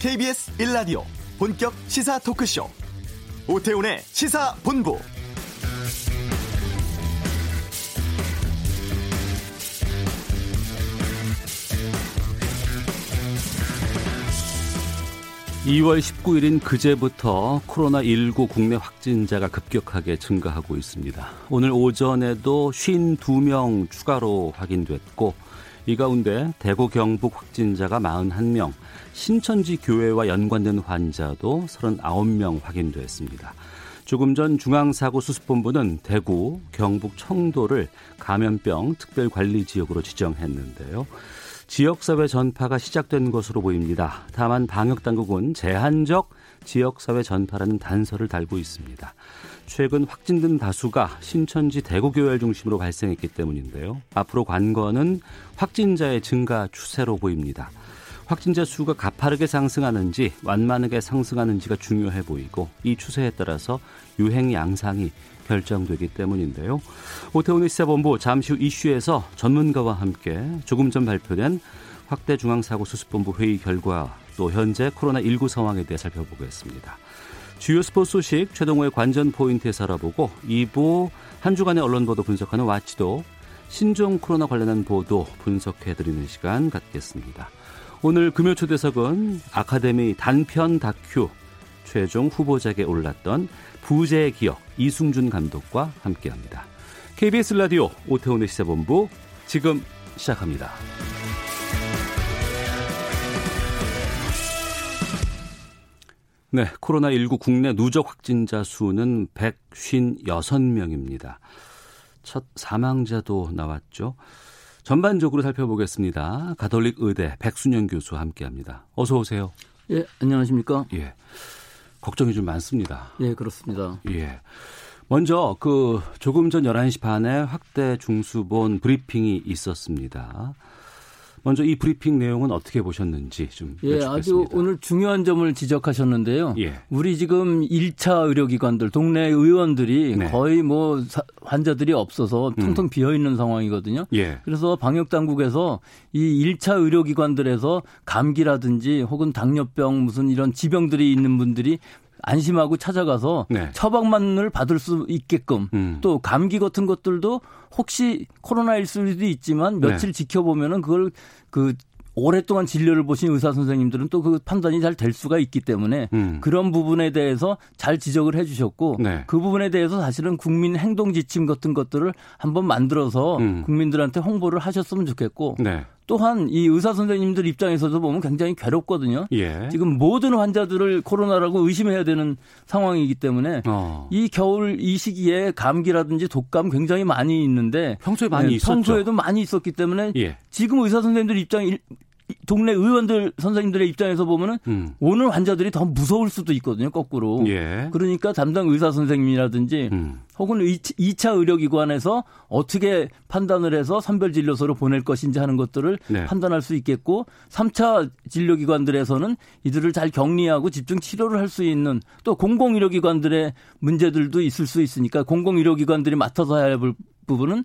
KBS 1라디오 본격 시사 토크쇼 오태훈의 시사본부. (2월 19일인) 그제부터 코로나19 국내 확진자가 급격하게 증가하고 있습니다. 오늘 오전에도 52명 추가로 확인됐고, 이 가운데 대구 경북 확진자가 41명, 신천지 교회와 연관된 환자도 39명 확인됐습니다. 조금 전 중앙사고수습본부는 대구, 경북, 청도를 감염병 특별관리지역으로 지정했는데요. 지역사회 전파가 시작된 것으로 보입니다. 다만 방역당국은 제한적 지역사회 전파라는 단서를 달고 있습니다. 최근 확진된 다수가 신천지 대구교회를 중심으로 발생했기 때문인데요. 앞으로 관건은 확진자의 증가 추세로 보입니다. 확진자 수가 가파르게 상승하는지 완만하게 상승하는지가 중요해 보이고, 이 추세에 따라서 유행 양상이 결정되기 때문인데요. 오태훈의 시사본부, 잠시 후 이슈에서 전문가와 함께 조금 전 발표된 확대 중앙사고수습본부 회의 결과, 또 현재 코로나19 상황에 대해 살펴보겠습니다. 주요 스포츠 소식, 최동호의 관전 포인트에서 알아보고, 2부 한 주간의 언론 보도 분석하는 와치도, 신종 코로나 관련한 보도 분석해드리는 시간 갖겠습니다. 오늘 금요 초대석은 아카데미 단편 다큐 최종 후보작에 올랐던 부재의 기억 이승준 감독과 함께합니다. KBS 라디오 오태훈의 시사본부 지금 시작합니다. 네, 코로나19 국내 누적 확진자 수는 156명입니다. 첫 사망자도 나왔죠. 전반적으로 살펴보겠습니다. 가톨릭 의대 백순영 교수와 함께합니다. 어서 오세요. 예, 안녕하십니까? 예. 걱정이 좀 많습니다. 예, 그렇습니다. 예. 먼저 그 조금 전 11시 반에 확대 중수본 브리핑이 있었습니다. 먼저 이 브리핑 내용은 어떻게 보셨는지 좀 여쭙겠습니다. 예, 아주 오늘 중요한 점을 지적하셨는데요. 예. 우리 지금 1차 의료기관들, 동네 의원들이 네. 거의 뭐 환자들이 없어서 퉁퉁 비어있는 상황이거든요. 예. 그래서 방역당국에서 이 1차 의료기관들에서 감기라든지 혹은 당뇨병 무슨 이런 지병들이 있는 분들이 안심하고 찾아가서 네. 처방만을 받을 수 있게끔 또 감기 같은 것들도 혹시 코로나일 수도 있지만 며칠 네. 지켜보면은 그걸 그 오랫동안 진료를 보신 의사 선생님들은 또 그 판단이 잘 될 수가 있기 때문에 그런 부분에 대해서 잘 지적을 해 주셨고 네. 그 부분에 대해서 사실은 국민 행동 지침 같은 것들을 한번 만들어서 국민들한테 홍보를 하셨으면 좋겠고 네. 또한 이 의사 선생님들 입장에서도 보면 굉장히 괴롭거든요. 예. 지금 모든 환자들을 코로나라고 의심해야 되는 상황이기 때문에 이 겨울 이 시기에 감기라든지 독감 굉장히 많이 있는데 평소에 많이 네, 있었죠. 평소에도 많이 있었기 때문에 예. 지금 의사 선생님들 입장, 동네 의원들 선생님들의 입장에서 보면은 오는 환자들이 더 무서울 수도 있거든요. 거꾸로. 예. 그러니까 담당 의사 선생님이라든지 혹은 2차 의료기관에서 어떻게 판단을 해서 선별진료소로 보낼 것인지 하는 것들을 네. 판단할 수 있겠고 3차 진료기관들에서는 이들을 잘 격리하고 집중 치료를 할 수 있는 또 공공의료기관들의 문제들도 있을 수 있으니까 공공의료기관들이 맡아서 해야 할 부분은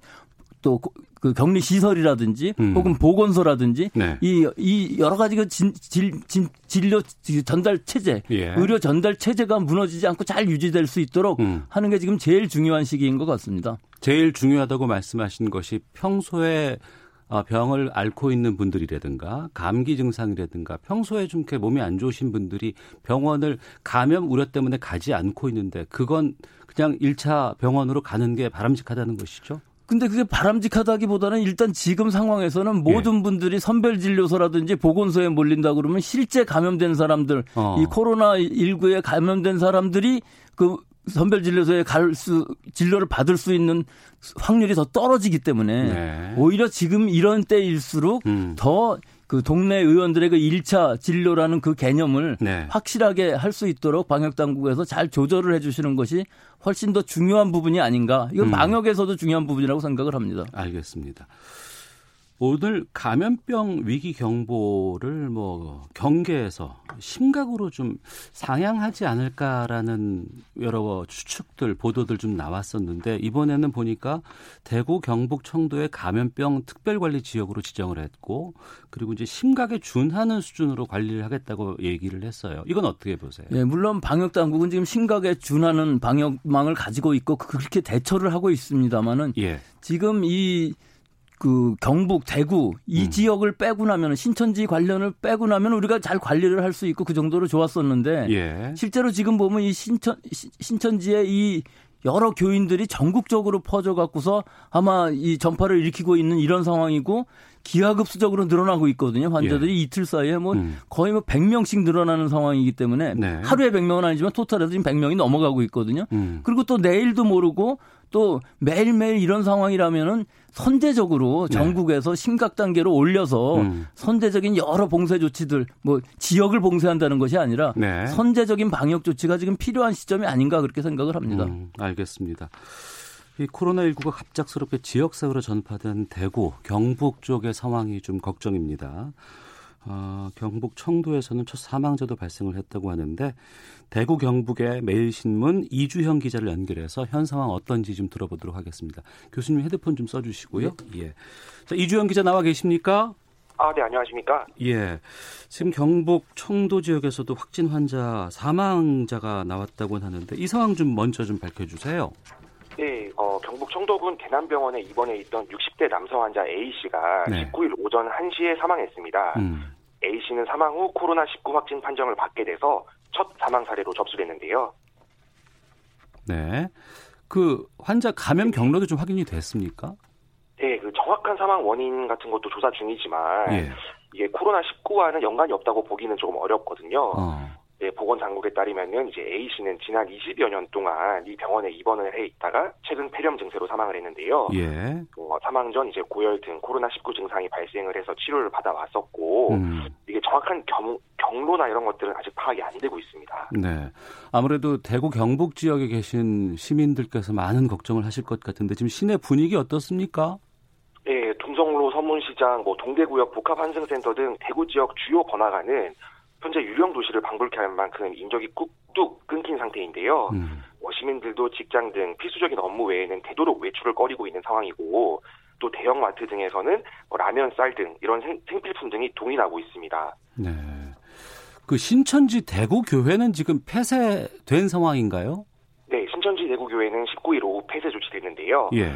또 그 격리 시설이라든지 혹은 보건소라든지 네. 이 여러 가지 그 진료 전달 체제, 예. 의료 전달 체제가 무너지지 않고 잘 유지될 수 있도록 하는 게 지금 제일 중요한 시기인 것 같습니다. 제일 중요하다고 말씀하신 것이 평소에 병을 앓고 있는 분들이라든가 감기 증상이라든가 평소에 좀 이렇게 몸이 안 좋으신 분들이 병원을 감염 우려 때문에 가지 않고 있는데 그건 그냥 1차 병원으로 가는 게 바람직하다는 것이죠. 근데 그게 바람직하다기보다는 일단 지금 상황에서는 모든 분들이 선별진료소라든지 보건소에 몰린다 그러면 실제 감염된 사람들, 이 코로나19에 감염된 사람들이 그 선별진료소에 진료를 받을 수 있는 확률이 더 떨어지기 때문에 네. 오히려 지금 이런 때일수록 더 그 동네 의원들의 그 1차 진료라는 그 개념을 네. 확실하게 할 수 있도록 방역당국에서 잘 조절을 해 주시는 것이 훨씬 더 중요한 부분이 아닌가. 이건 방역에서도 중요한 부분이라고 생각을 합니다. 알겠습니다. 오늘 감염병 위기 경보를 경계에서 심각으로 좀 상향하지 않을까라는 여러 추측들, 보도들 좀 나왔었는데 이번에는 보니까 대구, 경북, 청도의 감염병 특별관리 지역으로 지정을 했고 그리고 이제 심각에 준하는 수준으로 관리를 하겠다고 얘기를 했어요. 이건 어떻게 보세요? 네, 물론 방역 당국은 지금 심각에 준하는 방역망을 가지고 있고 그렇게 대처를 하고 있습니다만은 예. 지금 이 경북, 대구 이 지역을 빼고 나면 신천지 관련을 빼고 나면 우리가 잘 관리를 할 수 있고 그 정도로 좋았었는데 예. 실제로 지금 보면 이 신천지의 이 여러 교인들이 전국적으로 퍼져 갖고서 아마 이 전파를 일으키고 있는 이런 상황이고 기하급수적으로 늘어나고 있거든요. 환자들이 예. 이틀 사이에 거의 100명씩 늘어나는 상황이기 때문에 네. 하루에 100명은 아니지만 토탈에서 지금 100명이 넘어가고 있거든요. 그리고 또 내일도 모르고 또 매일매일 이런 상황이라면은 선제적으로 전국에서 네. 심각 단계로 올려서 선제적인 여러 봉쇄 조치들 지역을 봉쇄한다는 것이 아니라 네. 선제적인 방역 조치가 지금 필요한 시점이 아닌가 그렇게 생각을 합니다. 알겠습니다. 이 코로나19가 갑작스럽게 지역사회로 전파된 대구, 경북 쪽의 상황이 좀 걱정입니다. 경북 청도에서는 첫 사망자도 발생을 했다고 하는데 대구 경북의 매일신문 이주형 기자를 연결해서 현 상황 어떤지 좀 들어보도록 하겠습니다. 교수님 헤드폰 좀 써주시고요. 네. 예. 자, 이주형 기자 나와 계십니까? 아, 네, 안녕하십니까? 예. 지금 경북 청도 지역에서도 확진 환자 사망자가 나왔다고 하는데 이 상황 좀 먼저 좀 밝혀주세요. 네, 경북 청도군 대남병원에 입원해 있던 60대 남성 환자 A씨가 네. 19일 오전 1시에 사망했습니다. A씨는 사망 후 코로나19 확진 판정을 받게 돼서 첫 사망 사례로 접수됐는데요. 네, 그 환자 감염 경로도 좀 확인이 됐습니까? 네, 그 정확한 사망 원인 같은 것도 조사 중이지만 예. 이게 코로나19와는 연관이 없다고 보기는 조금 어렵거든요. 네, 보건당국에 따르면은 이제 A 씨는 지난 20여 년 동안 이 병원에 입원을 해 있다가 최근 폐렴 증세로 사망을 했는데요. 예. 사망 전 이제 고열 등 코로나19 증상이 발생을 해서 치료를 받아왔었고 이게 정확한 경로나 이런 것들은 아직 파악이 안 되고 있습니다. 네, 아무래도 대구 경북 지역에 계신 시민들께서 많은 걱정을 하실 것 같은데 지금 시내 분위기 어떻습니까? 네, 동성로, 서문시장, 동대구역 복합환승센터 등 대구 지역 주요 번화가는 현재 유령 도시를 방불케 할 만큼 인적이 뚝뚝 끊긴 상태인데요. 시민들도 직장 등 필수적인 업무 외에는 되도록 외출을 꺼리고 있는 상황이고 또 대형마트 등에서는 라면, 쌀 등 이런 생필품 등이 동인하고 있습니다. 네, 그 신천지 대구 교회는 지금 폐쇄된 상황인가요? 네, 신천지 대구 교회는 19일 오후 폐쇄 조치됐는데요. 예.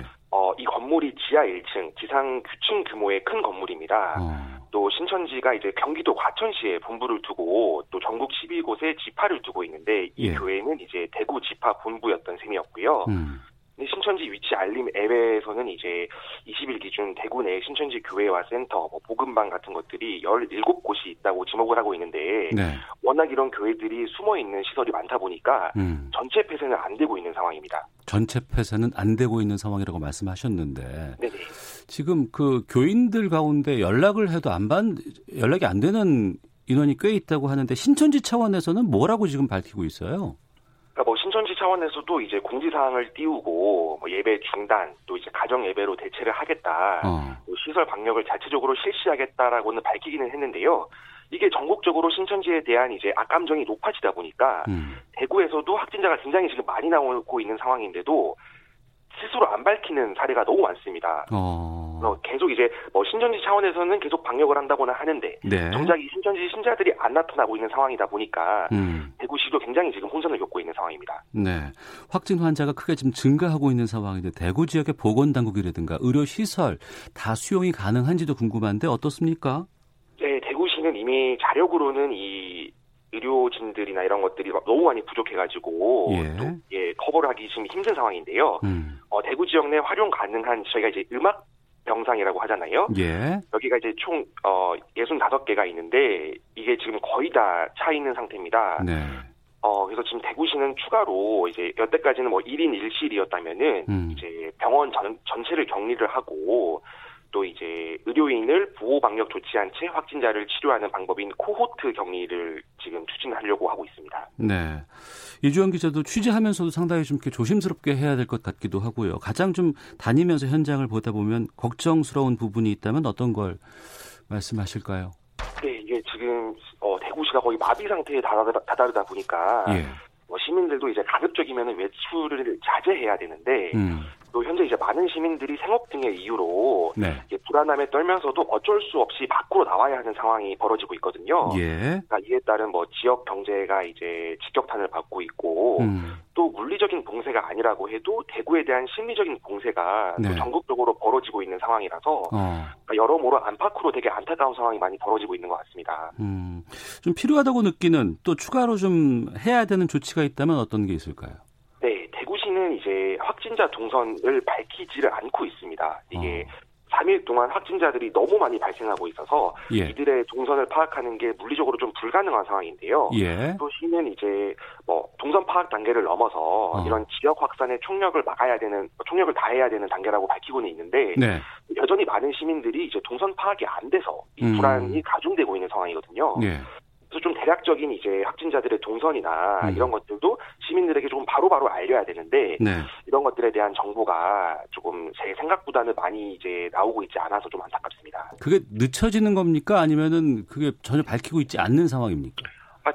이 건물이 지하 1층, 지상 9층 규모의 큰 건물입니다. 또 신천지가 이제 경기도 과천시에 본부를 두고 또 전국 12곳에 지파를 두고 있는데 이 예. 교회는 이제 대구 지파 본부였던 셈이었고요. 근데 신천지 위치 알림 앱에서는 이제 20일 기준 대구 내 신천지 교회와 센터, 보금방 같은 것들이 17곳이 있다고 지목을 하고 있는데 네. 워낙 이런 교회들이 숨어있는 시설이 많다 보니까 전체 폐쇄는 안 되고 있는 상황입니다. 전체 폐쇄는 안 되고 있는 상황이라고 말씀하셨는데 네네. 지금 그 교인들 가운데 연락을 해도 연락이 안 되는 인원이 꽤 있다고 하는데 신천지 차원에서는 뭐라고 지금 밝히고 있어요? 신천지 차원에서도 이제 공지사항을 띄우고 예배 중단, 또 이제 가정 예배로 대체를 하겠다, 시설 방역을 자체적으로 실시하겠다라고는 밝히기는 했는데요. 이게 전국적으로 신천지에 대한 이제 악감정이 높아지다 보니까 대구에서도 확진자가 굉장히 지금 많이 나오고 있는 상황인데도 스스로 안 밝히는 사례가 너무 많습니다. 계속 이제 신천지 차원에서는 계속 방역을 한다고는 하는데 네. 정작 이 신천지 신자들이 안 나타나고 있는 상황이다 보니까 대구시도 굉장히 지금 혼선을 겪고 있는 상황입니다. 네, 확진 환자가 크게 지금 증가하고 있는 상황인데 대구 지역의 보건당국이라든가 의료시설 다 수용이 가능한지도 궁금한데 어떻습니까? 네, 대구시는 이미 자력으로는 이 의료진들이나 이런 것들이 너무 많이 부족해가지고 예. 또, 커버를 하기 지금 힘든 상황인데요. 대구 지역 내 활용 가능한 저희가 이제 음악 병상이라고 하잖아요. 예. 여기가 이제 총 65개가 있는데 이게 지금 거의 다 차 있는 상태입니다. 네. 그래서 지금 대구시는 추가로 이제 여태까지는 1인 1실이었다면은 이제 병원 전체를 격리를 하고 또 이제 의료인을 보호 방역 조치한 채 확진자를 치료하는 방법인 코호트 격리를 지금 추진하려고 하고 있습니다. 네, 이주형 기자도 취재하면서도 상당히 좀 이렇게 조심스럽게 해야 될 것 같기도 하고요. 가장 좀 다니면서 현장을 보다 보면 걱정스러운 부분이 있다면 어떤 걸 말씀하실까요? 네, 이게 지금 대구시가 거의 마비 상태에 다다르다 보니까 시민들도 이제 가급적이면 외출을 자제해야 되는데. 또 현재 이제 많은 시민들이 생업 등의 이유로 불안함에 떨면서도 어쩔 수 없이 밖으로 나와야 하는 상황이 벌어지고 있거든요. 그러니까 이에 따른 뭐 지역 경제가 이제 직격탄을 받고 있고 또 물리적인 봉쇄가 아니라고 해도 대구에 대한 심리적인 봉쇄가 또 전국적으로 벌어지고 있는 상황이라서 그러니까 여러모로 안팎으로 되게 안타까운 상황이 많이 벌어지고 있는 것 같습니다. 좀 필요하다고 느끼는 또 추가로 좀 해야 되는 조치가 있다면 어떤 게 있을까요? 대구시는 이제 확진자 동선을 밝히지를 않고 있습니다. 이게 3일 동안 확진자들이 너무 많이 발생하고 있어서 이들의 동선을 파악하는 게 물리적으로 좀 불가능한 상황인데요. 또 시는 이제 동선 파악 단계를 넘어서 이런 지역 확산의 총력을 다해야 되는 단계라고 밝히고는 있는데 여전히 많은 시민들이 이제 동선 파악이 안 돼서 이 불안이 가중되고 있는 상황이거든요. 그래서 좀 대략적인 이제 확진자들의 동선이나 이런 것들도 시민들에게 조금 바로바로 알려야 되는데 이런 것들에 대한 정보가 조금 제 생각보다는 많이 이제 나오고 있지 않아서 좀 안타깝습니다. 그게 늦춰지는 겁니까? 아니면은 그게 전혀 밝히고 있지 않는 상황입니까?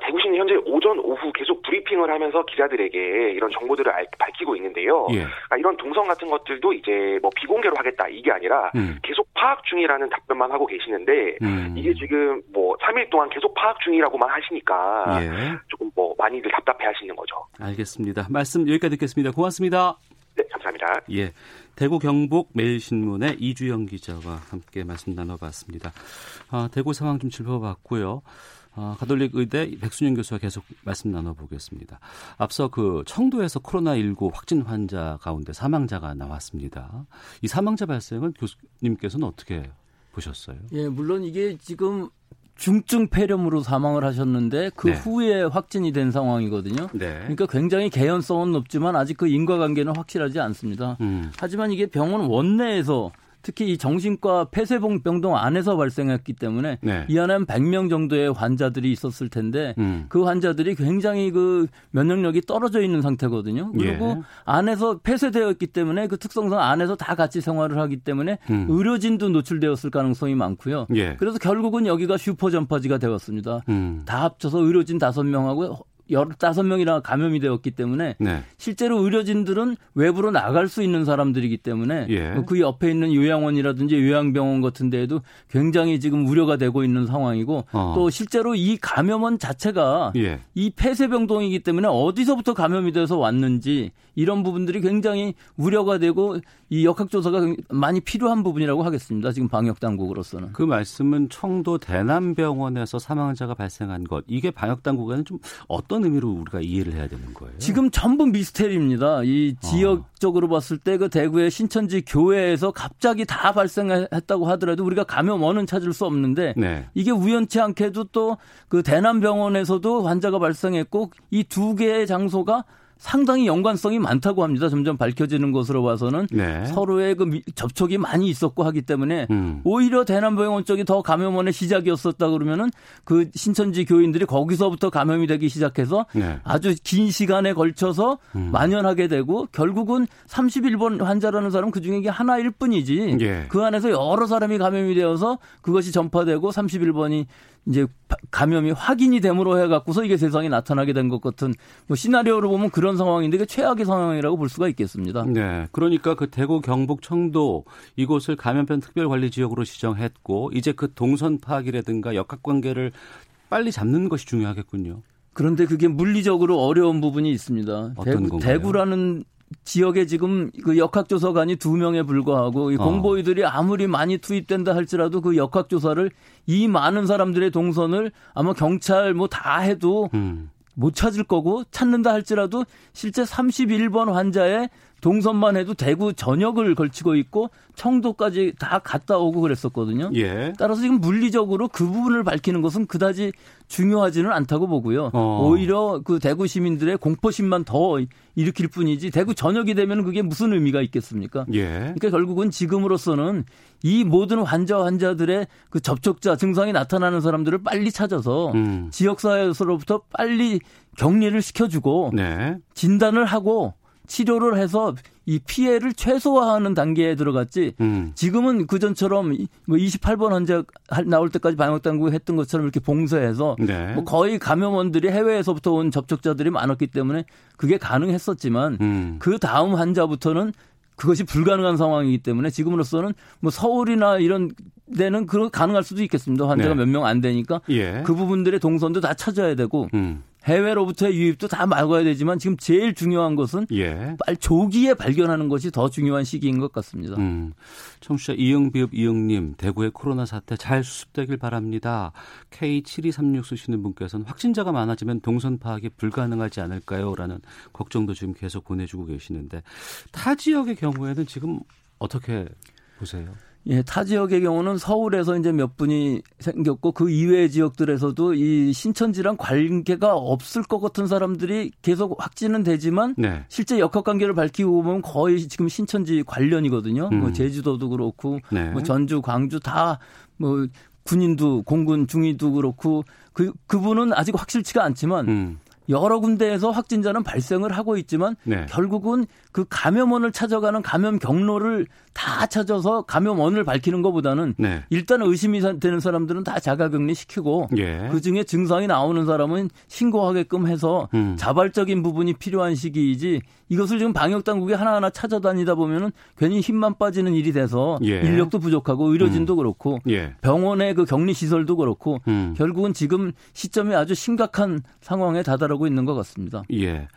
대구시는 현재 오전 오후 계속 브리핑을 하면서 기자들에게 이런 정보들을 밝히고 있는데요. 그러니까 이런 동선 같은 것들도 이제 비공개로 하겠다 이게 아니라 계속 파악 중이라는 답변만 하고 계시는데 이게 지금 3일 동안 계속 파악 중이라고만 하시니까 조금 많이들 답답해하시는 거죠. 알겠습니다. 말씀 여기까지 듣겠습니다. 고맙습니다. 네, 감사합니다. 대구 경북 매일신문의 이주형 기자와 함께 말씀 나눠봤습니다. 대구 상황 좀 짚어봤고요. 가톨릭 의대 백순영 교수와 계속 말씀 나눠보겠습니다. 앞서 그 청도에서 코로나19 확진 환자 가운데 사망자가 나왔습니다. 이 사망자 발생은 교수님께서는 어떻게 보셨어요? 물론 이게 지금 중증 폐렴으로 사망을 하셨는데 그 후에 확진이 된 상황이거든요. 그러니까 굉장히 개연성은 높지만 아직 그 인과관계는 확실하지 않습니다. 하지만 이게 병원 원내에서 특히 이 정신과 폐쇄봉 병동 안에서 발생했기 때문에 이 안에는 100명 정도의 환자들이 있었을 텐데 그 환자들이 굉장히 그 면역력이 떨어져 있는 상태거든요. 그리고 안에서 폐쇄되어 있기 때문에 그 특성상 안에서 다 같이 생활을 하기 때문에 의료진도 노출되었을 가능성이 많고요. 그래서 결국은 여기가 슈퍼전파지가 되었습니다. 다 합쳐서 의료진 5명하고 15명이나 감염이 되었기 때문에 실제로 의료진들은 외부로 나갈 수 있는 사람들이기 때문에 그 옆에 있는 요양원이라든지 요양병원 같은 데에도 굉장히 지금 우려가 되고 있는 상황이고 또 실제로 이 감염원 자체가 이 폐쇄병동이기 때문에 어디서부터 감염이 돼서 왔는지 이런 부분들이 굉장히 우려가 되고 이 역학조사가 많이 필요한 부분이라고 하겠습니다. 지금 방역당국으로서는. 그 말씀은 청도 대남병원에서 사망자가 발생한 것. 이게 방역당국에는 좀 어떤 의미로 우리가 이해를 해야 되는 거예요? 지금 전부 미스테리입니다. 이 지역적으로 봤을 때 그 대구의 신천지 교회에서 갑자기 다 발생했다고 하더라도 우리가 감염원은 찾을 수 없는데 이게 우연치 않게도 또 그 대남병원에서도 환자가 발생했고 이 두 개의 장소가 상당히 연관성이 많다고 합니다. 점점 밝혀지는 것으로 봐서는 서로의 그 접촉이 많이 있었고 하기 때문에 오히려 대남병원 쪽이 더 감염원의 시작이었었다 그러면은 그 신천지 교인들이 거기서부터 감염이 되기 시작해서 아주 긴 시간에 걸쳐서 만연하게 되고 결국은 31번 환자라는 사람은 그중에 이게 하나일 뿐이지 그 안에서 여러 사람이 감염이 되어서 그것이 전파되고 31번이 이제 감염이 확인이 됨으로 해갖고서 이게 세상에 나타나게 된 것 같은 뭐 시나리오로 보면 그런 상황인데 그 최악의 상황이라고 볼 수가 있겠습니다. 그러니까 그 대구, 경북, 청도 이곳을 감염병 특별관리지역으로 지정했고 이제 그 동선 파악이라든가 역학관계를 빨리 잡는 것이 중요하겠군요. 그런데 그게 물리적으로 어려운 부분이 있습니다. 어떤 건가요? 대구라는 지역에 지금 그 역학조사관이 2명에 불과하고 이 공보위들이 아무리 많이 투입된다 할지라도 그 역학조사를 이 많은 사람들의 동선을 아마 경찰 뭐 다 해도 못 찾을 거고 찾는다 할지라도 실제 31번 환자의 동선만 해도 대구 전역을 걸치고 있고 청도까지 다 갔다 오고 그랬었거든요. 예. 따라서 지금 물리적으로 그 부분을 밝히는 것은 그다지 중요하지는 않다고 보고요. 오히려 그 대구 시민들의 공포심만 더 일으킬 뿐이지 대구 전역이 되면 그게 무슨 의미가 있겠습니까? 예. 그러니까 결국은 지금으로서는 이 모든 환자들의 그 접촉자 증상이 나타나는 사람들을 빨리 찾아서 지역사회에서로부터 빨리 격리를 시켜주고 네. 진단을 하고 치료를 해서 이 피해를 최소화하는 단계에 들어갔지 지금은 그전처럼 28번 환자 나올 때까지 방역당국이 했던 것처럼 이렇게 봉쇄해서 네. 뭐 거의 감염원들이 해외에서부터 온 접촉자들이 많았기 때문에 그게 가능했었지만 그 다음 환자부터는 그것이 불가능한 상황이기 때문에 지금으로서는 뭐 서울이나 이런 데는 그런 가능할 수도 있겠습니다. 환자가 네. 몇 명 안 되니까 예. 그 부분들의 동선도 다 찾아야 되고 해외로부터의 유입도 다 막아야 되지만 지금 제일 중요한 것은 예. 조기에 발견하는 것이 더 중요한 시기인 것 같습니다. 청취자 이영님 대구의 코로나 사태 잘 수습되길 바랍니다. K7236 쓰시는 분께서는 확진자가 많아지면 동선 파악이 불가능하지 않을까요? 라는 걱정도 지금 계속 보내주고 계시는데 타 지역의 경우에는 지금 어떻게 보세요? 예, 타 지역의 경우는 서울에서 이제 몇 분이 생겼고 그 이외의 지역들에서도 이 신천지랑 관계가 없을 것 같은 사람들이 계속 확진은 되지만 네. 실제 역학관계를 밝히고 보면 거의 지금 신천지 관련이거든요. 뭐 제주도도 그렇고 네. 뭐 전주, 광주 다 뭐 군인도 공군 중위도 그렇고 그분은 아직 확실치가 않지만 여러 군데에서 확진자는 발생을 하고 있지만 네. 결국은 그 감염원을 찾아가는 감염 경로를 다 찾아서 감염원을 밝히는 것보다는 네. 일단 의심이 되는 사람들은 다 자가격리시키고 예. 그중에 증상이 나오는 사람은 신고하게끔 해서 자발적인 부분이 필요한 시기이지 이것을 지금 방역당국이 하나하나 찾아다니다 보면은 괜히 힘만 빠지는 일이 돼서 예. 인력도 부족하고 의료진도 그렇고 예. 병원의 그 격리시설도 그렇고 결국은 지금 시점이 아주 심각한 상황에 다다르고 있는 것 같습니다. 예.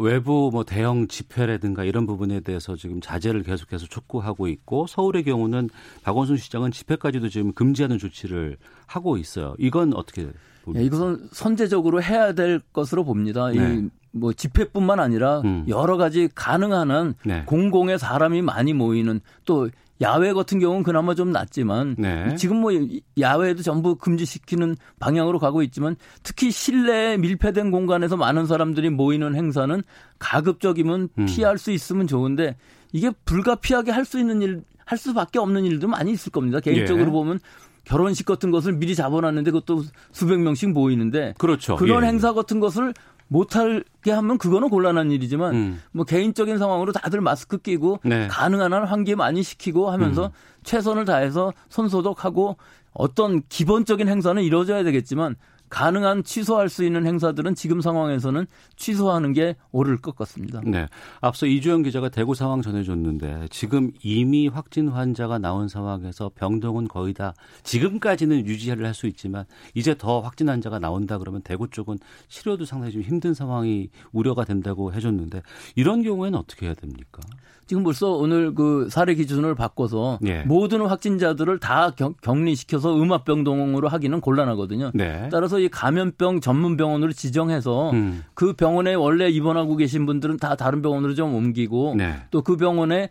외부 뭐 대형 집회라든가 이런 부분에 대해서 지금 자제를 계속해서 촉구하고 있고 서울의 경우는 박원순 시장은 집회까지도 지금 금지하는 조치를 하고 있어요. 이건 어떻게 봅니까? 예, 이것은 선제적으로 해야 될 것으로 봅니다. 네. 이 뭐 집회뿐만 아니라 여러 가지 가능한 한 네. 공공의 사람이 많이 모이는 또 야외 같은 경우는 그나마 좀 낫지만 네. 지금 뭐 야외도 전부 금지시키는 방향으로 가고 있지만 특히 실내에 밀폐된 공간에서 많은 사람들이 모이는 행사는 가급적이면 피할 수 있으면 좋은데 이게 불가피하게 할 수 있는 일, 할 수밖에 없는 일도 많이 있을 겁니다. 개인적으로 예. 보면. 결혼식 같은 것을 미리 잡아놨는데 그것도 수백 명씩 모이는데 그렇죠. 그런 예. 행사 같은 것을 못하게 하면 그거는 곤란한 일이지만 뭐 개인적인 상황으로 다들 마스크 끼고 네. 가능한 한 환기 많이 시키고 하면서 최선을 다해서 손소독하고 어떤 기본적인 행사는 이루어져야 되겠지만 가능한 취소할 수 있는 행사들은 지금 상황에서는 취소하는 게 옳을 것 같습니다. 네, 앞서 이주형 기자가 대구 상황 전해줬는데 지금 이미 확진 환자가 나온 상황에서 병동은 거의 다 지금까지는 유지를 할 수 있지만 이제 더 확진 환자가 나온다 그러면 대구 쪽은 치료도 상당히 좀 힘든 상황이 우려가 된다고 해줬는데 이런 경우에는 어떻게 해야 됩니까? 지금 벌써 오늘 그 사례 기준을 바꿔서 네. 모든 확진자들을 다 격리시켜서 음압병동으로 하기는 곤란하거든요. 네. 따라서 이 감염병 전문 병원으로 지정해서 그 병원에 원래 입원하고 계신 분들은 다 다른 병원으로 좀 옮기고 네. 또 그 병원에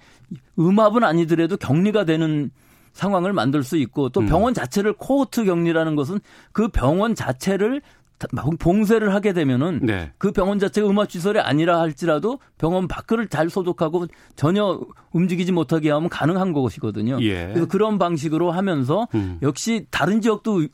음압은 아니더라도 격리가 되는 상황을 만들 수 있고 또 병원 자체를 코호트 격리라는 것은 그 병원 자체를 봉쇄를 하게 되면은 네. 그 병원 자체가 음압시설이 아니라 할지라도 병원 밖을 잘 소독하고 전혀 움직이지 못하게 하면 가능한 것이거든요. 예. 그래서 그런 방식으로 하면서 역시 다른 지역도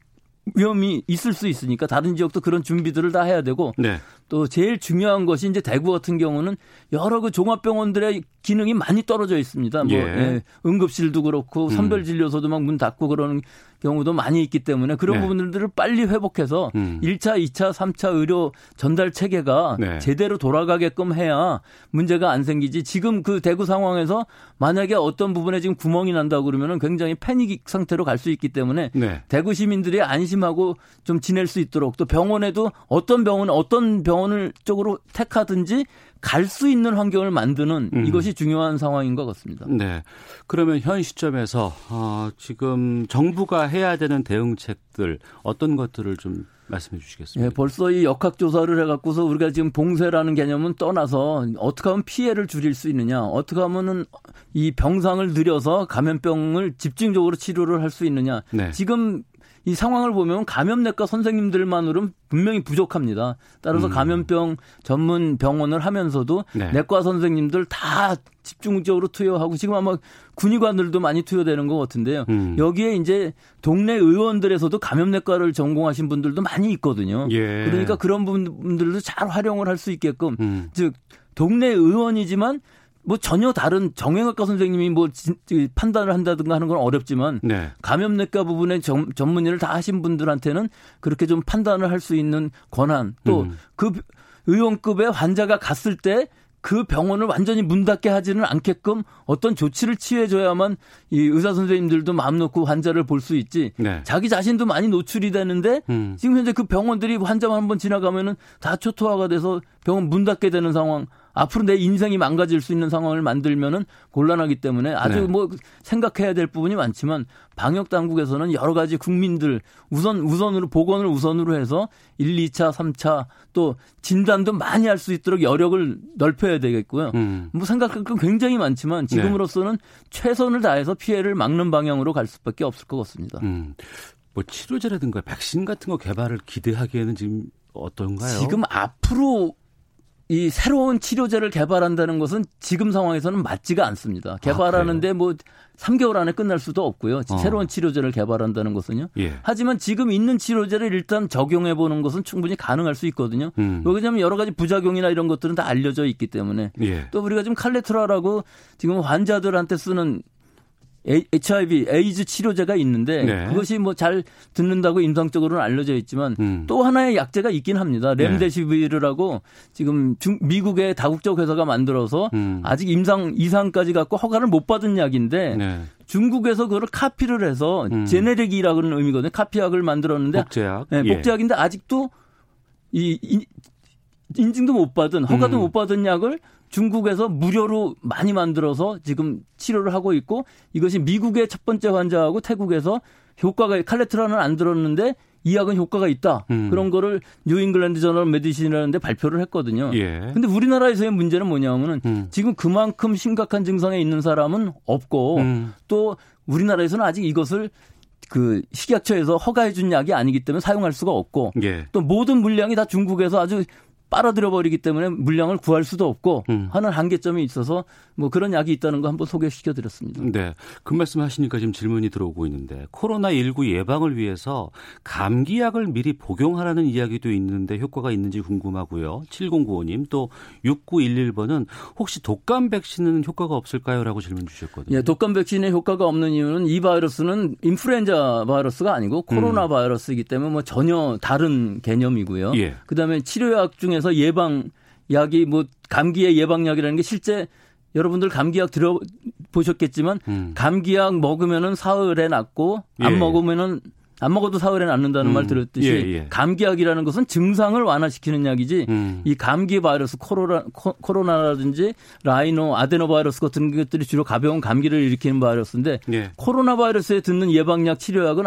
위험이 있을 수 있으니까 다른 지역도 그런 준비들을 다 해야 되고 네. 또 제일 중요한 것이 이제 대구 같은 경우는 여러 그 종합병원들의 기능이 많이 떨어져 있습니다. 뭐 예. 예, 응급실도 그렇고 선별진료소도 막 문 닫고 그러는 경우도 많이 있기 때문에 그런 네. 부분들을 빨리 회복해서 1차, 2차, 3차 의료 전달 체계가 네. 제대로 돌아가게끔 해야 문제가 안 생기지 지금 그 대구 상황에서 만약에 어떤 부분에 지금 구멍이 난다고 그러면 굉장히 패닉 상태로 갈 수 있기 때문에 네. 대구 시민들이 안심하고 좀 지낼 수 있도록 또 병원에도 어떤 병원을 쪽으로 택하든지 갈 수 있는 환경을 만드는 이것이 중요한 상황인 것 같습니다. 네. 그러면 현 시점에서 지금 정부가 해야 되는 대응책들 어떤 것들을 좀 말씀해 주시겠습니다. 예, 벌써 이 역학조사를 해갖고서 우리가 지금 봉쇄라는 개념은 떠나서 어떻게 하면 피해를 줄일 수 있느냐, 어떻게 하면은 이 병상을 늘려서 감염병을 집중적으로 치료를 할 수 있느냐. 네. 지금 이 상황을 보면 감염내과 선생님들만으로는 분명히 부족합니다. 따라서 감염병 전문 병원을 하면서도 네. 내과 선생님들 다 집중적으로 투여하고 지금 아마 군의관들도 많이 투여되는 것 같은데요. 여기에 이제 동네 의원들에서도 감염내과를 전공하신 분들도 많이 있거든요. 예. 그러니까 그런 분들도 잘 활용을 할 수 있게끔 즉 동네 의원이지만 뭐 전혀 다른 정형외과 선생님이 뭐 판단을 한다든가 하는 건 어렵지만 네. 감염내과 부분의 전문의를 다 하신 분들한테는 그렇게 좀 판단을 할 수 있는 권한 또 그 의원급의 환자가 갔을 때 그 병원을 완전히 문 닫게 하지는 않게끔 어떤 조치를 취해줘야만 이 의사 선생님들도 마음 놓고 환자를 볼 수 있지 네. 자기 자신도 많이 노출이 되는데 지금 현재 그 병원들이 환자만 한번 지나가면은 다 초토화가 돼서 병원 문 닫게 되는 상황. 앞으로 내 인생이 망가질 수 있는 상황을 만들면은 곤란하기 때문에 아주 네. 뭐 생각해야 될 부분이 많지만 방역 당국에서는 여러 가지 국민들 우선으로 보건을 우선으로 해서 1, 2차, 3차 또 진단도 많이 할 수 있도록 여력을 넓혀야 되겠고요. 뭐 생각할 건 굉장히 많지만 지금으로서는 최선을 다해서 피해를 막는 방향으로 갈 수밖에 없을 것 같습니다. 뭐 치료제라든가 백신 같은 거 개발을 기대하기에는 지금 어떤가요? 지금 앞으로 이 새로운 치료제를 개발한다는 것은 지금 상황에서는 맞지가 않습니다. 개발하는데 뭐 3개월 안에 끝날 수도 없고요. 새로운 치료제를 개발한다는 것은요. 예. 하지만 지금 있는 치료제를 일단 적용해 보는 것은 충분히 가능할 수 있거든요. 왜냐하면 여러 가지 부작용이나 이런 것들은 다 알려져 있기 때문에 예. 또 우리가 지금 칼레트라라고 지금 환자들한테 쓰는 HIV, 에이즈 치료제가 있는데 네. 그것이 뭐 잘 듣는다고 임상적으로는 알려져 있지만 또 하나의 약제가 있긴 합니다. 램데시비르라고 지금 미국의 다국적 회사가 만들어서 아직 임상 이상까지 갖고 허가를 못 받은 약인데 네. 중국에서 그걸 카피를 해서 제네릭이라고 하는 의미거든요. 카피약을 만들었는데 복제약. 네, 복제약인데 예. 아직도 인증도 못 받은 허가도 못 받은 약을 중국에서 무료로 많이 만들어서 지금 치료를 하고 있고 이것이 미국의 첫 번째 환자하고 태국에서 효과가 칼레트라는 안 들었는데 이 약은 효과가 있다. 그런 거를 뉴잉글랜드 저널 메디신이라는 데 발표를 했거든요. 그런데 예. 우리나라에서의 문제는 뭐냐면 지금 그만큼 심각한 증상에 있는 사람은 없고 또 우리나라에서는 아직 이것을 그 식약처에서 허가해 준 약이 아니기 때문에 사용할 수가 없고 예. 또 모든 물량이 다 중국에서 아주 빨아들여버리기 때문에 물량을 구할 수도 없고 하는 한계점이 있어서 뭐 그런 약이 있다는 거 한번 소개시켜드렸습니다. 네, 그 말씀하시니까 지금 질문이 들어오고 있는데 코로나19 예방을 위해서 감기약을 미리 복용하라는 이야기도 있는데 효과가 있는지 궁금하고요. 7095님 또 6911번은 혹시 독감 백신은 효과가 없을까요? 라고 질문 주셨거든요. 네, 독감 백신의 효과가 없는 이유는 이 바이러스는 인플루엔자 바이러스가 아니고 코로나 바이러스이기 때문에 뭐 전혀 다른 개념이고요. 예. 그다음에 치료약 중에 그래서 예방약이 뭐 감기의 예방약이라는 게 실제 여러분들 감기약 들어보셨겠지만 감기약 먹으면은 사흘에 낫고 안 먹으면은 안 먹어도 사흘에 낫는다는 말 들었듯이 감기약이라는 것은 증상을 완화시키는 약이지 이 감기 바이러스 코로나라든지 라이노 아데노바이러스 같은 것들이 주로 가벼운 감기를 일으키는 바이러스인데 예. 코로나 바이러스에 듣는 예방약 치료약은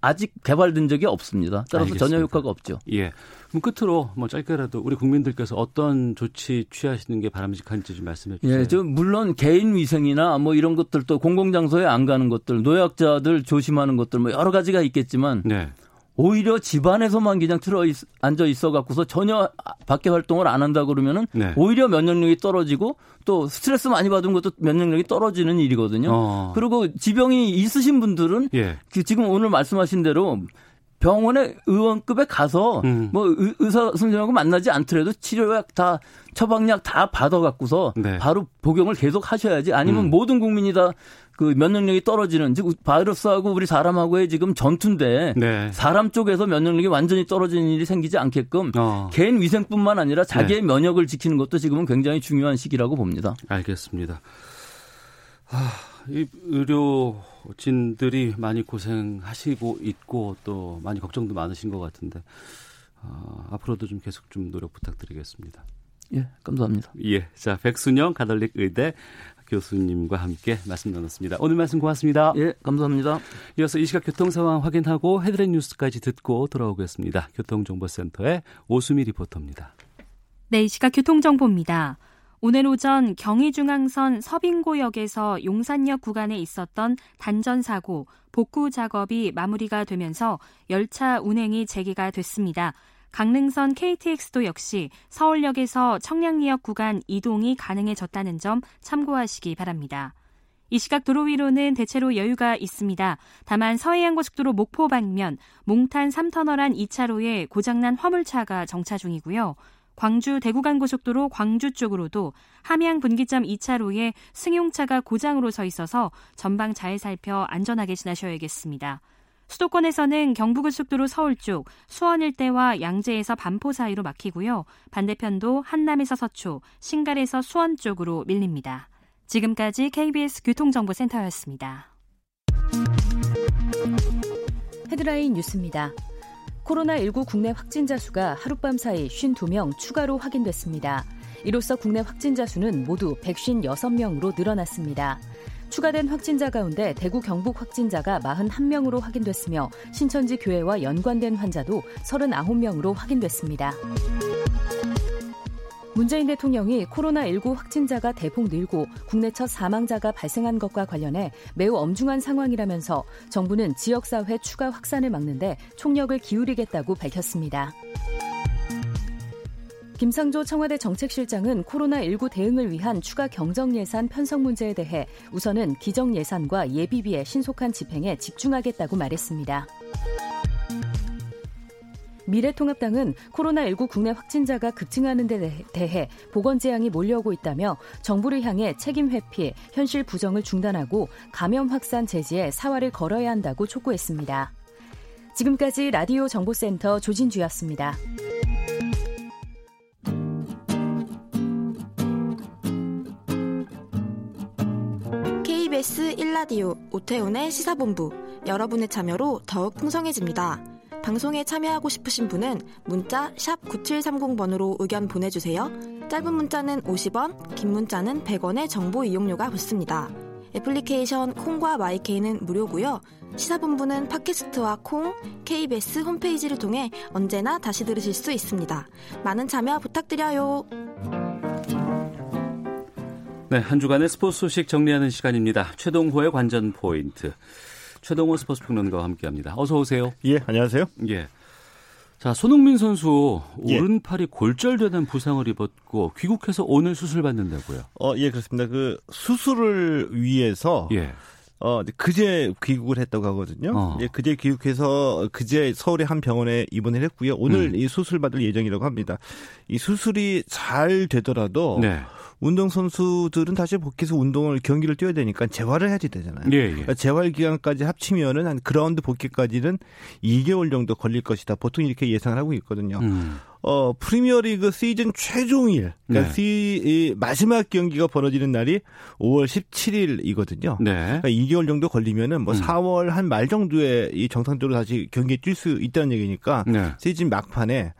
아직 개발된 적이 없습니다. 따라서 알겠습니다. 전혀 효과가 없죠. 예. 그럼 끝으로 뭐 짧게라도 우리 국민들께서 어떤 조치 취하시는 게 바람직한지 좀 말씀해 주세요. 예, 저 물론 개인 위생이나 뭐 이런 것들 또 공공장소에 안 가는 것들, 노약자들 조심하는 것들 뭐 여러 가지가 있겠지만 네. 오히려 집안에서만 그냥 앉아 있어 갖고서 전혀 밖에 활동을 안 한다 그러면은 네. 오히려 면역력이 떨어지고 또 스트레스 많이 받은 것도 면역력이 떨어지는 일이거든요. 그리고 지병이 있으신 분들은 예. 지금 오늘 말씀하신 대로 병원에 의원급에 가서 뭐 의사 선생님하고 만나지 않더라도 치료약 다 처방약 다 받아 갖고서 네. 바로 복용을 계속 하셔야지 아니면 모든 국민이 다 그 면역력이 떨어지는 즉 바이러스하고 우리 사람하고의 지금 전투인데 네. 사람 쪽에서 면역력이 완전히 떨어지는 일이 생기지 않게끔 개인 위생뿐만 아니라 자기의 네. 면역을 지키는 것도 지금은 굉장히 중요한 시기라고 봅니다. 알겠습니다. 이 의료진들이 많이 고생하시고 있고 또 많이 걱정도 많으신 것 같은데 앞으로도 좀 계속 좀 노력 부탁드리겠습니다. 예, 감사합니다. 예, 자 백순영 가톨릭 의대 교수님과 함께 말씀 나눴습니다. 오늘 말씀 고맙습니다. 예, 감사합니다. 이어서 이 시각 교통 상황 확인하고 헤드라인 뉴스까지 듣고 돌아오겠습니다. 교통정보센터의 오수미 리포터입니다. 네, 이 시각 교통정보입니다. 오늘 오전 경의중앙선 서빙고역에서 용산역 구간에 있었던 단전사고 복구 작업이 마무리가 되면서 열차 운행이 재개가 됐습니다. 강릉선 KTX도 역시 서울역에서 청량리역 구간 이동이 가능해졌다는 점 참고하시기 바랍니다. 이 시각 도로 위로는 대체로 여유가 있습니다. 다만 서해안고속도로 목포 방면 몽탄 3터널 안 2차로에 고장난 화물차가 정차 중이고요. 광주 대구간고속도로 광주 쪽으로도 함양 분기점 2차로에 승용차가 고장으로 서 있어서 전방 잘 살펴 안전하게 지나셔야겠습니다. 수도권에서는 경부고속도로 서울 쪽 수원 일대와 양재에서 반포 사이로 막히고요. 반대편도 한남에서 서초, 신갈에서 수원 쪽으로 밀립니다. 지금까지 KBS 교통정보센터였습니다. 헤드라인 뉴스입니다. 코로나19 국내 확진자 수가 하룻밤 사이 52명 추가로 확인됐습니다. 이로써 국내 확진자 수는 모두 156명으로 늘어났습니다. 추가된 확진자 가운데 대구 경북 확진자가 41명으로 확인됐으며 신천지 교회와 연관된 환자도 39명으로 확인됐습니다. 문재인 대통령이 코로나19 확진자가 대폭 늘고 국내 첫 사망자가 발생한 것과 관련해 매우 엄중한 상황이라면서 정부는 지역사회 추가 확산을 막는데 총력을 기울이겠다고 밝혔습니다. 김상조 청와대 정책실장은 코로나19 대응을 위한 추가 경정예산 편성 문제에 대해 우선은 기정예산과 예비비의 신속한 집행에 집중하겠다고 말했습니다. 미래통합당은 코로나19 국내 확진자가 급증하는 데 대해 보건재앙이 몰려오고 있다며 정부를 향해 책임 회피, 현실 부정을 중단하고 감염 확산 제지에 사활을 걸어야 한다고 촉구했습니다. 지금까지 라디오 정보센터 조진주였습니다. KBS 1라디오 오태훈의 시사본부, 여러분의 참여로 더욱 풍성해집니다. 방송에 참여하고 싶으신 분은 문자 샵 9730번으로 의견 보내주세요. 짧은 문자는 50원, 긴 문자는 100원의 정보 이용료가 붙습니다. 애플리케이션 콩과 마이케이는 무료고요. 시사본부는 팟캐스트와 콩, KBS 홈페이지를 통해 언제나 다시 들으실 수 있습니다. 많은 참여 부탁드려요. 네, 한 주간의 스포츠 소식 정리하는 시간입니다. 최동호의 관전 포인트. 최동호 스포츠 평론가와 함께합니다. 어서 오세요. 예, 안녕하세요. 예. 자, 손흥민 선수 오른팔이 골절되는 부상을 입었고 귀국해서 오늘 수술받는다고요. 예, 그렇습니다. 그 수술을 위해서 그제 귀국을 했다고 하거든요. 예, 그제 귀국해서 그제 서울의 한 병원에 입원을 했고요. 오늘 이 수술 받을 예정이라고 합니다. 이 수술이 잘 되더라도 운동선수들은 다시 복귀해서 운동을, 경기를 뛰어야 되니까 재활을 해야지 되잖아요. 그러니까 재활기간까지 합치면은 한 그라운드 복귀까지는 2개월 정도 걸릴 것이다. 보통 이렇게 예상을 하고 있거든요. 프리미어리그 시즌 최종일, 그러니까 마지막 경기가 벌어지는 날이 5월 17일이거든요. 그러니까 2개월 정도 걸리면은 4월 한 말 정도에 이 정상적으로 다시 경기에 뛸 수 있다는 얘기니까 시즌 막판에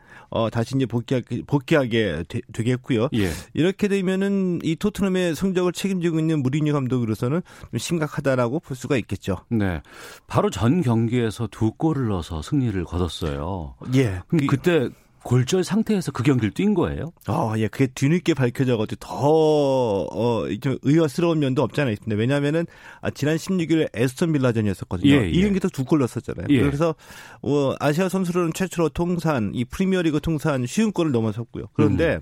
다시 이제 복귀하게 되겠고요. 이렇게 되면은 이 토트넘의 성적을 책임지고 있는 무리뉴 감독으로서는 좀 심각하다라고 볼 수가 있겠죠. 네, 바로 전 경기에서 2골을 넣어서 승리를 거뒀어요. 예, 근데 그때 골절 상태에서 그 경기를 뛴 거예요? 예, 그게 뒤늦게 밝혀져가지고 좀 의아스러운 면도 없지 않아 있습니다. 왜냐면은, 지난 16일 에스턴 빌라전이었었거든요. 이 경기도 2골 넣었었잖아요. 그래서, 아시아 선수로는 최초로 통산, 이 프리미어리그 통산 50골을 넘어섰고요. 그런데,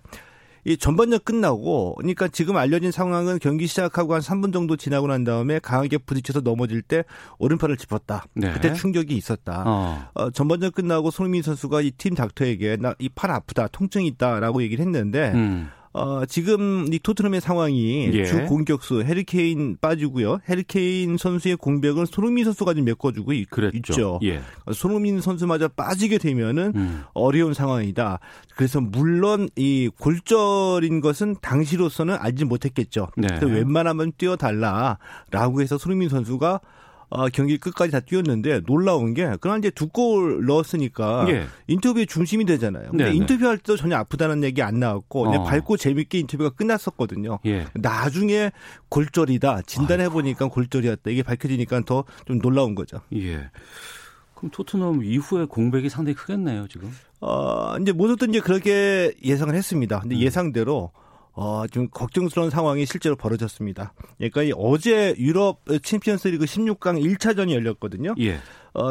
이 전반전 끝나고, 그러니까 지금 알려진 상황은 경기 시작하고 한 3분 정도 지나고 난 다음에 강하게 부딪혀서 넘어질 때 오른팔을 짚었다. 그때 충격이 있었다. 전반전 끝나고 손흥민 선수가 이 팀 닥터에게 나 이 팔 아프다, 통증이 있다라고 얘기를 했는데, 지금 이 토트넘의 상황이 주 공격수 해리케인 빠지고요. 해리케인 선수의 공백을 손흥민 선수가 좀 메꿔주고 있죠. 손흥민 선수마저 빠지게 되면은 어려운 상황이다. 그래서 물론 이 골절인 것은 당시로서는 알지 못했겠죠. 그래서 웬만하면 뛰어달라라고 해서 손흥민 선수가 경기 끝까지 다 뛰었는데 놀라운 게 그날 이제 두 골 넣었으니까 예. 인터뷰의 중심이 되잖아요. 근데 네네. 인터뷰할 때도 전혀 아프다는 얘기 안 나왔고 밝고 재밌게 인터뷰가 끝났었거든요. 예. 나중에 골절이다 진단해 보니까 골절이었다 이게 밝혀지니까 더 좀 놀라운 거죠. 예. 그럼 토트넘 이후에 공백이 상당히 크겠네요 지금. 이제 모두들 이제 그렇게 예상을 했습니다. 근데 예상대로. 좀 걱정스러운 상황이 실제로 벌어졌습니다. 그러니까 어제 유럽 챔피언스리그 16강 1차전이 열렸거든요. 예.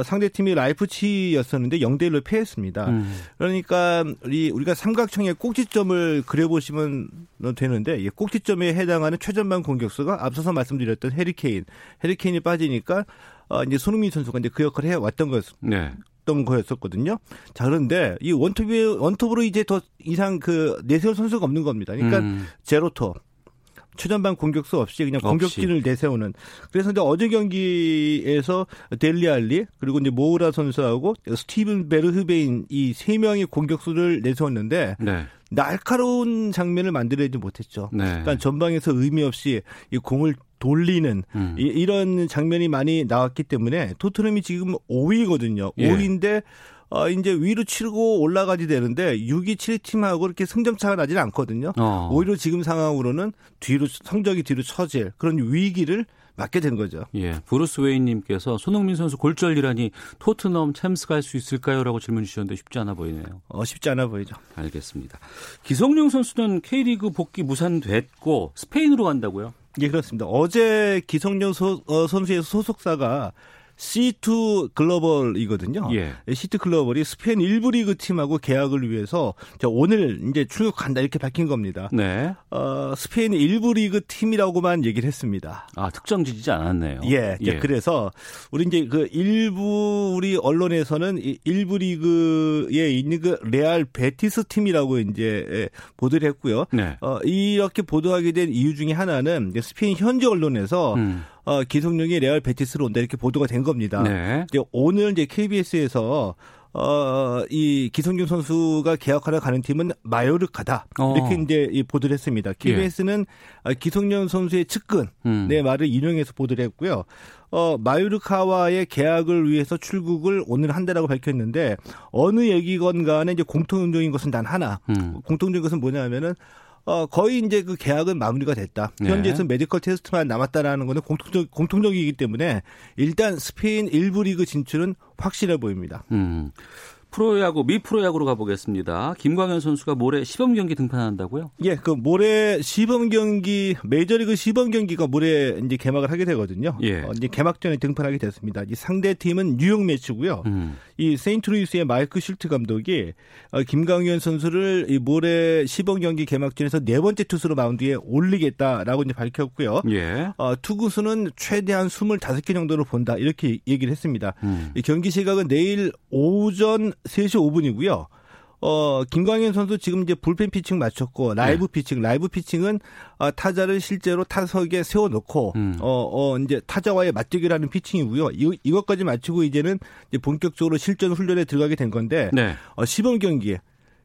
상대팀이 라이프치히였었는데 0대1로 패했습니다. 그러니까 우리가 삼각형의 꼭지점을 그려보시면 되는데 꼭지점에 해당하는 최전방 공격수가 앞서서 말씀드렸던 해리케인이 빠지니까 이제 손흥민 선수가 이제 그 역할을 해왔던 거였습니다. 네. 거였었거든요. 자, 그런데 이 원톱으로 이제 더 이상 그 내세울 선수가 없는 겁니다. 그러니까 제로톱 최전방 공격수 없이 그냥 공격진을 내세우는. 그래서 이제 어제 경기에서 델리 알리 그리고 이제 모우라 선수하고 스티븐 베르흐베인 이 세 명의 공격수를 내세웠는데 네. 날카로운 장면을 만들어내지 못했죠. 네. 그러니까 전방에서 의미 없이 이 공을 돌리는 이런 장면이 많이 나왔기 때문에 토트넘이 지금 5위거든요. 예. 5위인데 이제 위로 치르고 올라가지 되는데 6위, 7팀하고 이렇게 승점차가 나지는 않거든요. 오히려 지금 상황으로는 성적이 뒤로 처질 그런 위기를 맞게 된 거죠. 예, 브루스 웨인님께서 손흥민 선수 골절이라니 토트넘 챔스 갈 수 있을까요? 라고 질문 주셨는데 쉽지 않아 보이네요. 쉽지 않아 보이죠. 알겠습니다. 기성용 선수는 K리그 복귀 무산됐고 스페인으로 간다고요? 예, 그렇습니다. 어제 기성용 선수의 소속사가 C2 글로벌이거든요. 예. C2 글로벌이 스페인 1부 리그 팀하고 계약을 위해서 오늘 이제 출국한다 이렇게 밝힌 겁니다. 네. 스페인 1부 리그 팀이라고만 얘기를 했습니다. 아, 특정 지지지 않았네요. 예. 그래서 우리 이제 그 우리 언론에서는 1부 리그에 있는 그 레알 베티스 팀이라고 이제 보도를 했고요. 네. 이렇게 보도하게 된 이유 중에 하나는 스페인 현지 언론에서 기성용이 레알 베티스로 온다 이렇게 보도가 된 겁니다. 네. 이제 오늘 이제 KBS에서 이 기성용 선수가 계약하러 가는 팀은 마요르카다 이렇게 이제 이 보도를 했습니다. KBS는 예. 기성용 선수의 측근의 말을 인용해서 보도를 했고요. 마요르카와의 계약을 위해서 출국을 오늘 한다라고 밝혔는데 어느 얘기건 간에 이제 공통적인 것은 단 하나. 공통적인 것은 뭐냐면은 거의 이제 그 계약은 마무리가 됐다. 현재에서 네. 메디컬 테스트만 남았다라는 거는 공통적이기 때문에 일단 스페인 1부 리그 진출은 확실해 보입니다. 프로야구, 미프로야구로 가보겠습니다. 김광현 선수가 모레 시범경기 등판한다고요? 예, 그 모레 시범경기, 메이저리그 시범경기가 모레 이제 개막을 하게 되거든요. 예. 이제 개막전에 등판하게 됐습니다. 이 상대팀은 뉴욕 매치고요. 이 세인트루이스의 마이크 슐트 감독이 김광현 선수를 이 모레 시범경기 개막전에서 네 번째 투수로 마운드에 올리겠다라고 이제 밝혔고요. 예. 투구수는 최대한 25개 정도로 본다. 이렇게 얘기를 했습니다. 이 경기 시각은 내일 오전 3시 5분이고요. 김광현 선수 지금 이제 불펜 피칭 마쳤고 라이브 피칭은 타자를 실제로 타석에 세워놓고 이제 타자와의 맞대결하는 피칭이고요. 이것까지 마치고 이제는 이제 본격적으로 실전 훈련에 들어가게 된 건데 네. 시범 경기에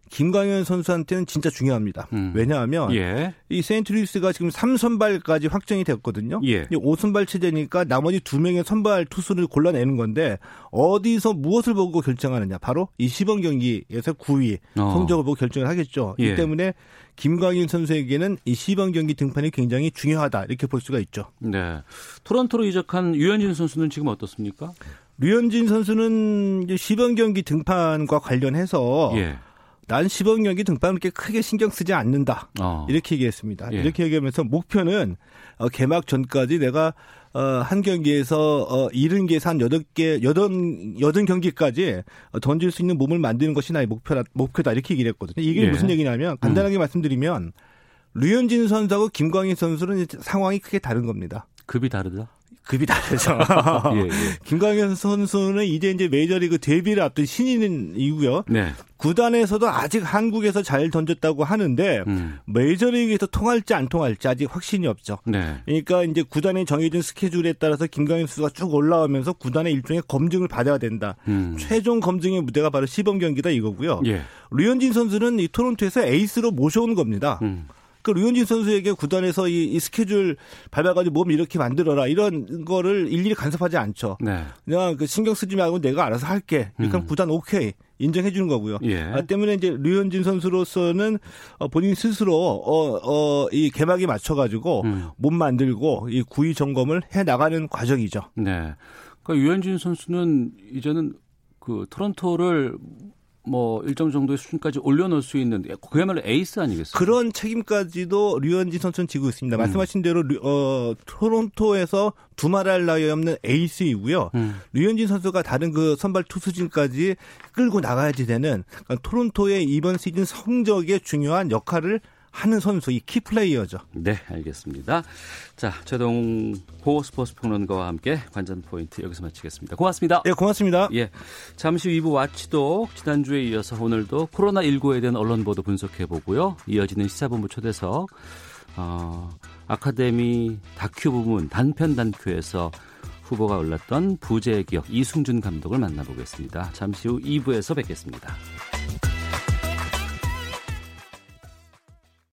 김광현 선수한테는 진짜 중요합니다. 왜냐하면 예. 이 세인트루이스가 지금 3선발까지 확정이 됐거든요. 예. 5선발 체제니까 나머지 2명의 선발 투수를 골라내는 건데 어디서 무엇을 보고 결정하느냐. 바로 이 시범 경기에서 9위 성적을 보고 결정을 하겠죠. 예. 이 때문에 김광현 선수에게는 이 시범 경기 등판이 굉장히 중요하다. 이렇게 볼 수가 있죠. 네. 토론토로 이적한 류현진 선수는 지금 어떻습니까? 류현진 선수는 시범 경기 등판과 관련해서 예. 난 시범 경기 등판 그렇게 크게 신경 쓰지 않는다. 이렇게 얘기했습니다. 예. 이렇게 얘기하면서 목표는 개막 전까지 내가 한 경기에서 70개에서 한 80경기까지 던질 수 있는 몸을 만드는 것이 나의 목표다. 이렇게 얘기를 했거든요. 이게 예. 무슨 얘기냐면 간단하게 말씀드리면 류현진 선수하고 김광현 선수는 상황이 크게 다른 겁니다. 급이 다르죠. 예, 예. 김광현 선수는 이제 메이저리그 데뷔를 앞둔 신인이고요. 네. 구단에서도 아직 한국에서 잘 던졌다고 하는데 메이저리그에서 통할지 안 통할지 아직 확신이 없죠. 네. 그러니까 이제 구단의 정해진 스케줄에 따라서 김광현 선수가 쭉 올라오면서 구단의 일종의 검증을 받아야 된다. 최종 검증의 무대가 바로 시범 경기다 이거고요. 예. 류현진 선수는 이 토론토에서 에이스로 모셔온 겁니다. 그 류현진 선수에게 구단에서 이 스케줄 밟아가지고 몸 이렇게 만들어라 이런 거를 일일이 간섭하지 않죠. 네. 그냥 그 신경 쓰지 말고 내가 알아서 할게. 그러니까 구단 오케이. 인정해 주는 거고요. 예. 때문에 이제 류현진 선수로서는 본인 스스로 이 개막에 맞춰가지고 몸 만들고 이 구위 점검을 해 나가는 과정이죠. 네. 그러니까 류현진 선수는 이제는 그 토론토를 뭐 일정 정도의 수준까지 올려놓을 수 있는 그야말로 에이스 아니겠어요? 그런 책임까지도 류현진 선수는 지고 있습니다. 말씀하신 대로 토론토에서 두말할 나위 없는 에이스이고요. 류현진 선수가 다른 그 선발 투수진까지 끌고 나가야지 되는 그러니까 토론토의 이번 시즌 성적에 중요한 역할을 하는 선수, 이 키플레이어죠. 네, 알겠습니다. 자, 최동호 스포츠 평론가와 함께 관전 포인트 여기서 마치겠습니다. 고맙습니다. 네, 고맙습니다. 예, 잠시 후 2부 와치독, 지난주에 이어서 오늘도 코로나19에 대한 언론 보도 분석해보고요. 이어지는 시사본부 초대석, 아카데미 다큐 부문 단편 단큐에서 후보가 올랐던 부재의 기억 이승준 감독을 만나보겠습니다. 잠시 후 2부에서 뵙겠습니다.